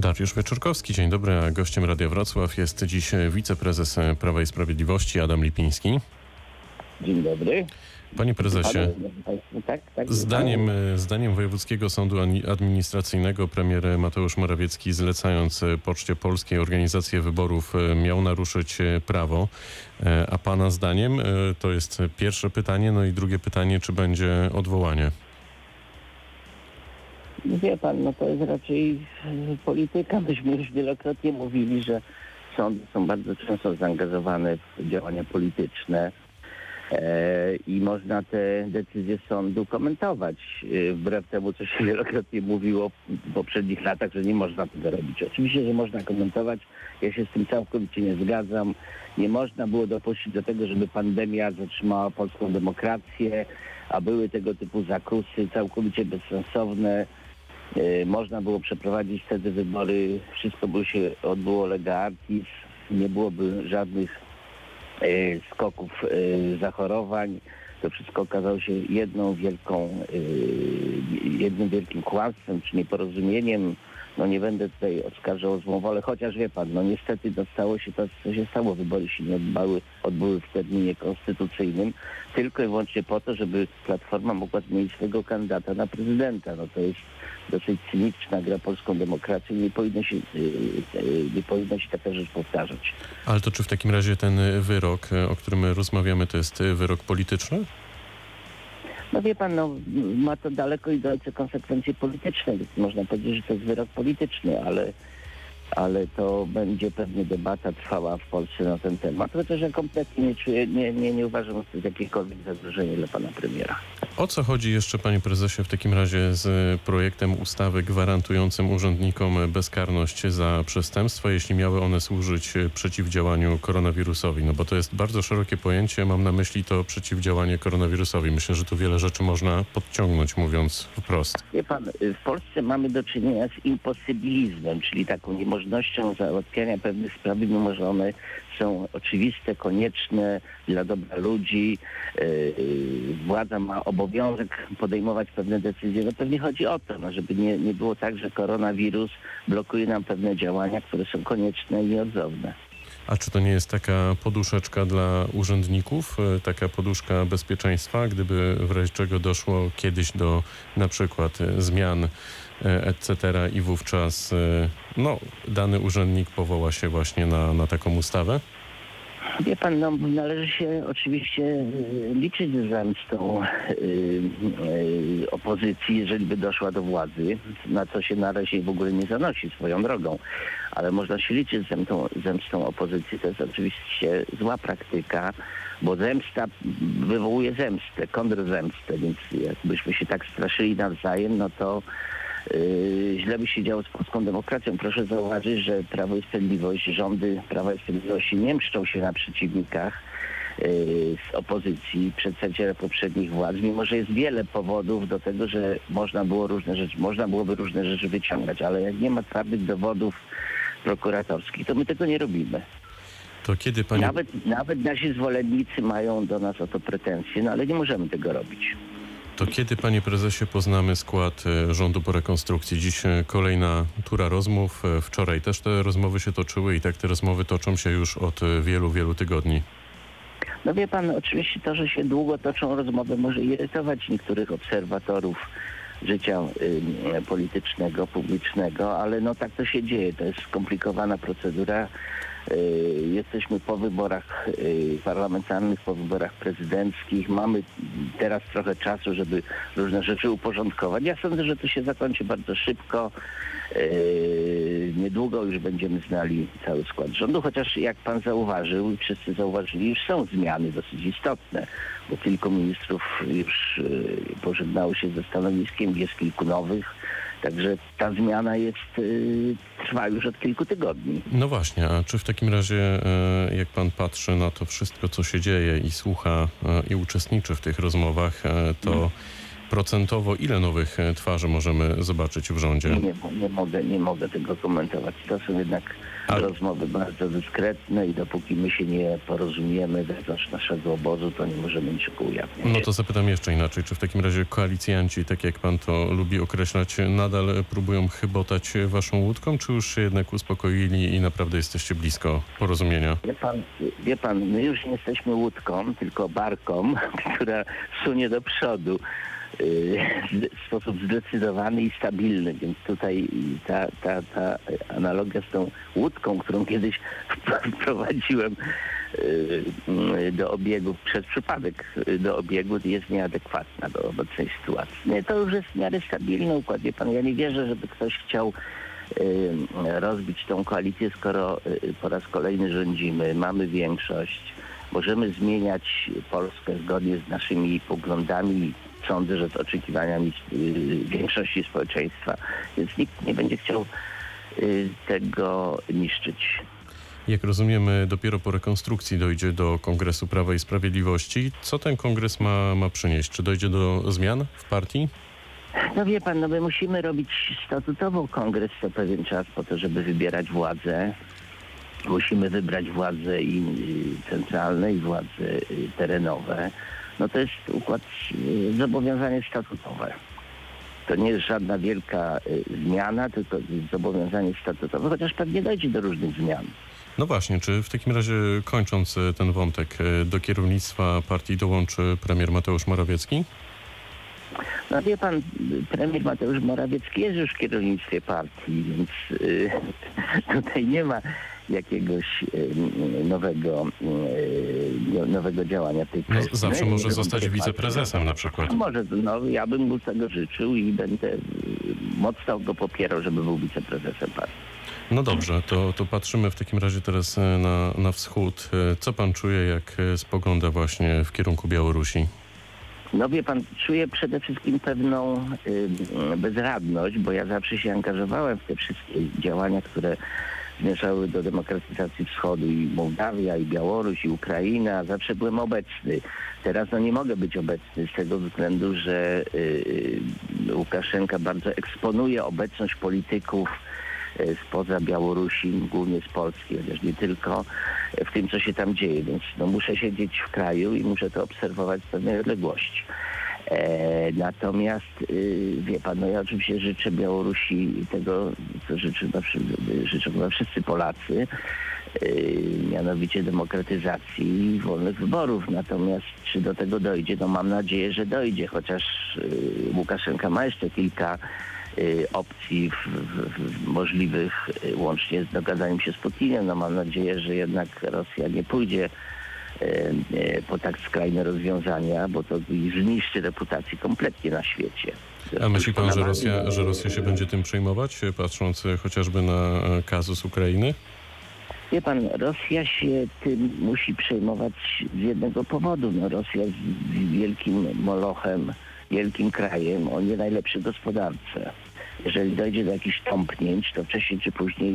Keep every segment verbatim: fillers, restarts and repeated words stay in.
Dariusz Wieczorkowski, dzień dobry. A gościem Radia Wrocław jest dziś wiceprezes Prawa i Sprawiedliwości Adam Lipiński. Dzień dobry. Panie prezesie, zdaniem, zdaniem Wojewódzkiego Sądu Administracyjnego premier Mateusz Morawiecki, zlecając Poczcie Polskiej organizację wyborów, miał naruszyć prawo. A pana zdaniem? To jest pierwsze pytanie. No i drugie pytanie, czy będzie odwołanie? Wie pan, no to jest raczej polityka. Myśmy już wielokrotnie mówili, że sądy są bardzo często zaangażowane w działania polityczne i można te decyzje sądu komentować, wbrew temu, co się wielokrotnie mówiło w poprzednich latach, że nie można tego robić. Oczywiście, że można komentować. Ja się z tym całkowicie nie zgadzam. Nie można było dopuścić do tego, żeby pandemia zatrzymała polską demokrację, a były tego typu zakusy całkowicie bezsensowne. Można było przeprowadzić wtedy wybory, wszystko by się odbyło lega artis, nie byłoby żadnych skoków zachorowań. To wszystko okazało się jedną wielką, jednym wielkim kłamstwem czy nieporozumieniem. No nie będę tutaj oskarżał o złą wolę, chociaż wie pan, no niestety dostało się to, co się stało. Wybory się nie odbyły, odbyły w terminie konstytucyjnym, tylko i wyłącznie po to, żeby Platforma mogła zmienić swojego kandydata na prezydenta. No to jest dosyć cyniczna gra polską demokrację. Nie powinno się, nie powinno się taka rzecz powtarzać. Ale to czy w takim razie ten wyrok, o którym rozmawiamy, to jest wyrok polityczny? No wie pan, no, ma to daleko idące konsekwencje polityczne, więc można powiedzieć, że to jest wyrok polityczny, ale, ale to będzie pewnie debata trwała w Polsce na ten temat, chociaż ja kompletnie nie czuję, nie, nie, nie uważam, że to jest jakiekolwiek zagrożenie dla pana premiera. O co chodzi jeszcze, panie prezesie, w takim razie z projektem ustawy gwarantującym urzędnikom bezkarność za przestępstwa, jeśli miały one służyć przeciwdziałaniu koronawirusowi? No bo to jest bardzo szerokie pojęcie, mam na myśli to przeciwdziałanie koronawirusowi. Myślę, że tu wiele rzeczy można podciągnąć, mówiąc wprost. Wie pan, w Polsce mamy do czynienia z imposybilizmem, czyli taką niemożnością załatwiania pewnych spraw, mimo że one są oczywiste, konieczne dla dobra ludzi. Władza ma obowiązek obowiązek podejmować pewne decyzje. No pewnie chodzi o to, no, żeby nie, nie było tak, że koronawirus blokuje nam pewne działania, które są konieczne i nieodzowne. A czy to nie jest taka poduszeczka dla urzędników, taka poduszka bezpieczeństwa, gdyby w razie czego doszło kiedyś do na przykład zmian, et cetera i wówczas no, dany urzędnik powoła się właśnie na, na taką ustawę? Wie pan, no, należy się oczywiście liczyć z zemstą yy, opozycji, jeżeli by doszła do władzy, na co się na razie w ogóle nie zanosi swoją drogą, ale można się liczyć z zemstą, zemstą opozycji. To jest oczywiście zła praktyka, bo zemsta wywołuje zemstę, kontrzemstę, więc jakbyśmy się tak straszyli nawzajem, no to Yy, źle by się działo z polską demokracją. Proszę zauważyć, że Prawo i Sprawiedliwość, rządy Prawa i Sprawiedliwości nie mszczą się na przeciwnikach yy, z opozycji, przedstawiciela poprzednich władz, mimo że jest wiele powodów do tego, że można było różne rzeczy, można byłoby różne rzeczy wyciągać, ale jak nie ma twardych dowodów prokuratorskich, to my tego nie robimy. To kiedy pani... Nawet, nawet nasi zwolennicy mają do nas o to pretensje, no ale nie możemy tego robić. To kiedy, panie prezesie, poznamy skład rządu po rekonstrukcji? Dziś kolejna tura rozmów. Wczoraj też te rozmowy się toczyły i tak te rozmowy toczą się już od wielu, wielu tygodni. No wie pan, oczywiście to, że się długo toczą rozmowy, może irytować niektórych obserwatorów życia y, politycznego, publicznego, ale no tak to się dzieje. To jest skomplikowana procedura. Y, jesteśmy po wyborach y, parlamentarnych, po wyborach prezydenckich. Mamy teraz trochę czasu, żeby różne rzeczy uporządkować. Ja sądzę, że to się zakończy bardzo szybko. Y, niedługo już będziemy znali cały skład rządu, chociaż jak pan zauważył, wszyscy zauważyli, już są zmiany dosyć istotne, bo kilku ministrów już y, pożegnało się ze stanowiskiem, jest kilku nowych. Także ta zmiana jest, y, trwa już od kilku tygodni. No właśnie, a czy w takim razie, y, jak pan patrzy na to wszystko, co się dzieje i słucha y, i uczestniczy w tych rozmowach, y, to procentowo ile nowych twarzy możemy zobaczyć w rządzie? Nie, nie, mogę, nie mogę tego komentować. To są jednak Ale... rozmowy bardzo dyskretne i dopóki my się nie porozumiemy wewnątrz naszego obozu, to nie możemy niczego ujawniać. No to zapytam jeszcze inaczej. Czy w takim razie koalicjanci, tak jak pan to lubi określać, nadal próbują chybotać waszą łódką, czy już się jednak uspokoili i naprawdę jesteście blisko porozumienia? Wie pan, wie pan, my już nie jesteśmy łódką, tylko barką, która sunie do przodu w sposób zdecydowany i stabilny, więc tutaj ta, ta, ta analogia z tą łódką, którą kiedyś wprowadziłem do obiegu przez przypadek do obiegu, jest nieadekwatna do obecnej sytuacji. Nie, to już jest w miarę stabilny układ. Wie pan, ja nie wierzę, żeby ktoś chciał rozbić tą koalicję, skoro po raz kolejny rządzimy, mamy większość, możemy zmieniać Polskę zgodnie z naszymi poglądami. Sądzę, że z oczekiwaniami większości społeczeństwa. Więc nikt nie będzie chciał tego niszczyć. Jak rozumiemy, dopiero po rekonstrukcji dojdzie do Kongresu Prawa i Sprawiedliwości. Co ten kongres ma, ma przynieść? Czy dojdzie do zmian w partii? No wie pan, no my musimy robić statutowo kongres co pewien czas po to, żeby wybierać władzę. Musimy wybrać władze i centralne i władze terenowe. No to jest układ, zobowiązanie statutowe. To nie jest żadna wielka zmiana, tylko zobowiązanie statutowe, chociaż pewnie dojdzie do różnych zmian. No właśnie, czy w takim razie, kończąc ten wątek, do kierownictwa partii dołączy premier Mateusz Morawiecki? No wie pan, premier Mateusz Morawiecki jest już w kierownictwie partii, więc y, tutaj nie ma jakiegoś y, nowego, y, nowego działania tej kwestii. No, zawsze może zostać wiceprezesem na przykład. Może, no ja bym mu tego życzył i będę y, mocno go popierał, żeby był wiceprezesem partii. No dobrze, to, to patrzymy w takim razie teraz na, na wschód. Co pan czuje, jak spogląda właśnie w kierunku Białorusi? No wie pan, czuję przede wszystkim pewną y, bezradność, bo ja zawsze się angażowałem w te wszystkie działania, które zmierzały do demokratyzacji wschodu, i Mołdawia, i Białoruś, i Ukraina. Zawsze byłem obecny. Teraz no nie mogę być obecny z tego względu, że y, Łukaszenka bardzo eksponuje obecność polityków spoza Białorusi, głównie z Polski, chociaż nie tylko, w tym, co się tam dzieje. Więc no, muszę siedzieć w kraju i muszę to obserwować z pewnej odległości. E, natomiast, y, wie pan, no ja oczywiście życzę Białorusi tego, co życzy, no, życzą no, wszyscy Polacy, y, mianowicie demokratyzacji i wolnych wyborów. Natomiast czy do tego dojdzie? No mam nadzieję, że dojdzie, chociaż y, Łukaszenka ma jeszcze kilka opcji w, w, w możliwych, łącznie z dogadaniem się z Putinem. No mam nadzieję, że jednak Rosja nie pójdzie e, e, po tak skrajne rozwiązania, bo to zniszczy reputację kompletnie na świecie. A myśli pan, że Rosja, że Rosja się będzie tym przejmować, patrząc chociażby na kazus Ukrainy? Wie pan, Rosja się tym musi przejmować z jednego powodu. No Rosja jest wielkim molochem, wielkim krajem o nie najlepszej gospodarce. Jeżeli dojdzie do jakichś tąpnięć, to wcześniej czy później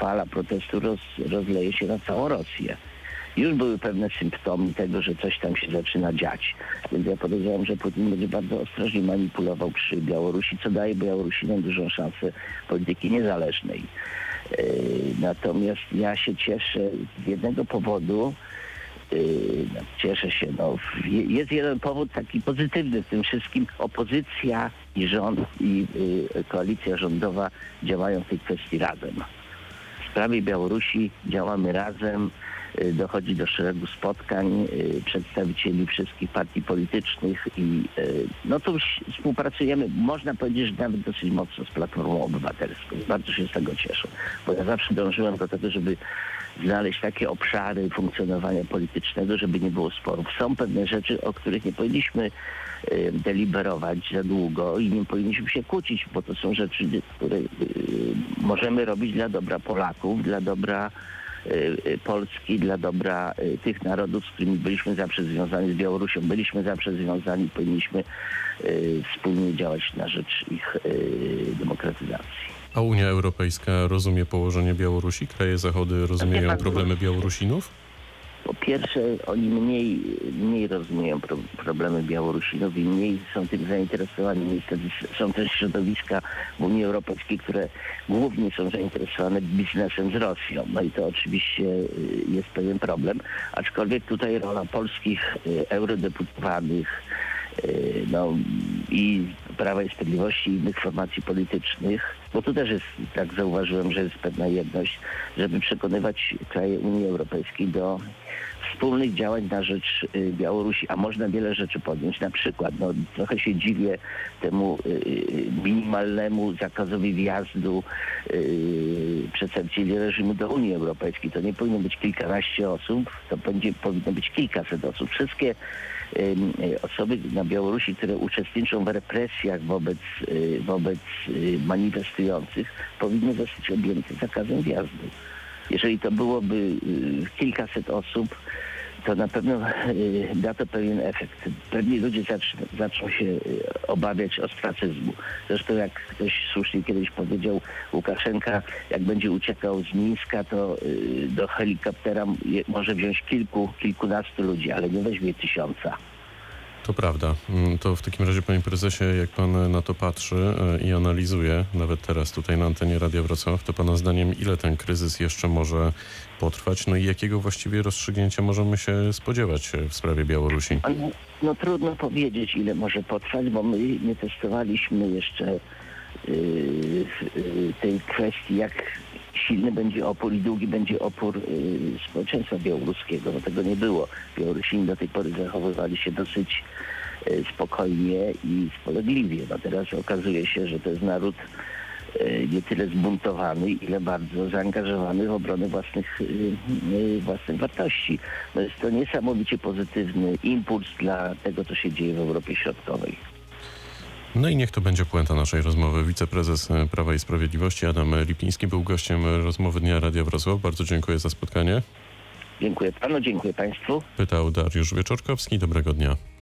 fala protestu roz, rozleje się na całą Rosję. Już były pewne symptomy tego, że coś tam się zaczyna dziać. Więc ja podejrzewam, że Putin będzie bardzo ostrożnie manipulował przy Białorusi, co daje Białorusinom dużą szansę polityki niezależnej. Natomiast ja się cieszę z jednego powodu. Cieszę się. No, jest jeden powód taki pozytywny w tym wszystkim. Opozycja i rząd i y, koalicja rządowa działają w tej kwestii razem. W sprawie Białorusi działamy razem. Y, dochodzi do szeregu spotkań y, przedstawicieli wszystkich partii politycznych i y, no tu współpracujemy, można powiedzieć, że nawet dosyć mocno z Platformą Obywatelską. Bardzo się z tego cieszę, bo ja zawsze dążyłem do tego, żeby znaleźć takie obszary funkcjonowania politycznego, żeby nie było sporów. Są pewne rzeczy, o których nie powinniśmy y, deliberować za długo i nie powinniśmy się kłócić, bo to są rzeczy, które y, możemy robić dla dobra Polaków, dla dobra y, Polski, dla dobra y, tych narodów, z którymi byliśmy zawsze związani, z Białorusią byliśmy zawsze związani, powinniśmy y, wspólnie działać na rzecz ich y, demokratyzacji. A Unia Europejska rozumie położenie Białorusi? Kraje Zachody rozumieją problemy Białorusinów? Po pierwsze, oni mniej, mniej rozumieją pro, problemy Białorusinowi, mniej są tym zainteresowani. Niestety są też środowiska w Unii Europejskiej, które głównie są zainteresowane biznesem z Rosją. No i to oczywiście jest pewien problem, aczkolwiek tutaj rola polskich eurodeputowanych, no i Prawa i Sprawiedliwości i innych formacji politycznych, bo tu też jest, tak zauważyłem, że jest pewna jedność, żeby przekonywać kraje Unii Europejskiej do wspólnych działań na rzecz Białorusi, a można wiele rzeczy podjąć. Na przykład, no trochę się dziwię temu minimalnemu zakazowi wjazdu przedstawicieli reżimu do Unii Europejskiej. To nie powinno być kilkanaście osób, to będzie, powinno być kilkaset osób. Wszystkie osoby na Białorusi, które uczestniczą w represjach wobec, wobec manifestujących, powinny zostać objęte zakazem wjazdu. Jeżeli to byłoby kilkaset osób, to na pewno da to pewien efekt. Pewnie ludzie zaczną, zaczną się obawiać ostracyzmu. Zresztą jak ktoś słusznie kiedyś powiedział, Łukaszenka, jak będzie uciekał z Mińska, to do helikoptera może wziąć kilku, kilkunastu ludzi, ale nie weźmie tysiąca. To prawda. To w takim razie, panie prezesie, jak pan na to patrzy i analizuje, nawet teraz tutaj na antenie Radia Wrocław, to pana zdaniem ile ten kryzys jeszcze może potrwać? No i jakiego właściwie rozstrzygnięcia możemy się spodziewać w sprawie Białorusi? No, no trudno powiedzieć, ile może potrwać, bo my nie testowaliśmy jeszcze yy, yy, tej kwestii, jak silny będzie opór i długi będzie opór y, społeczeństwa białoruskiego, bo tego nie było. Białorusini do tej pory zachowywali się dosyć y, spokojnie i spolegliwie. No teraz okazuje się, że to jest naród y, nie tyle zbuntowany, ile bardzo zaangażowany w obronę własnych, y, y, własnych wartości. No jest to niesamowicie pozytywny impuls dla tego, co się dzieje w Europie Środkowej. No i niech to będzie puenta naszej rozmowy. Wiceprezes Prawa i Sprawiedliwości Adam Lipiński był gościem rozmowy Dnia Radia Wrocław. Bardzo dziękuję za spotkanie. Dziękuję panu, dziękuję państwu. Pytał Dariusz Wieczorkowski. Dobrego dnia.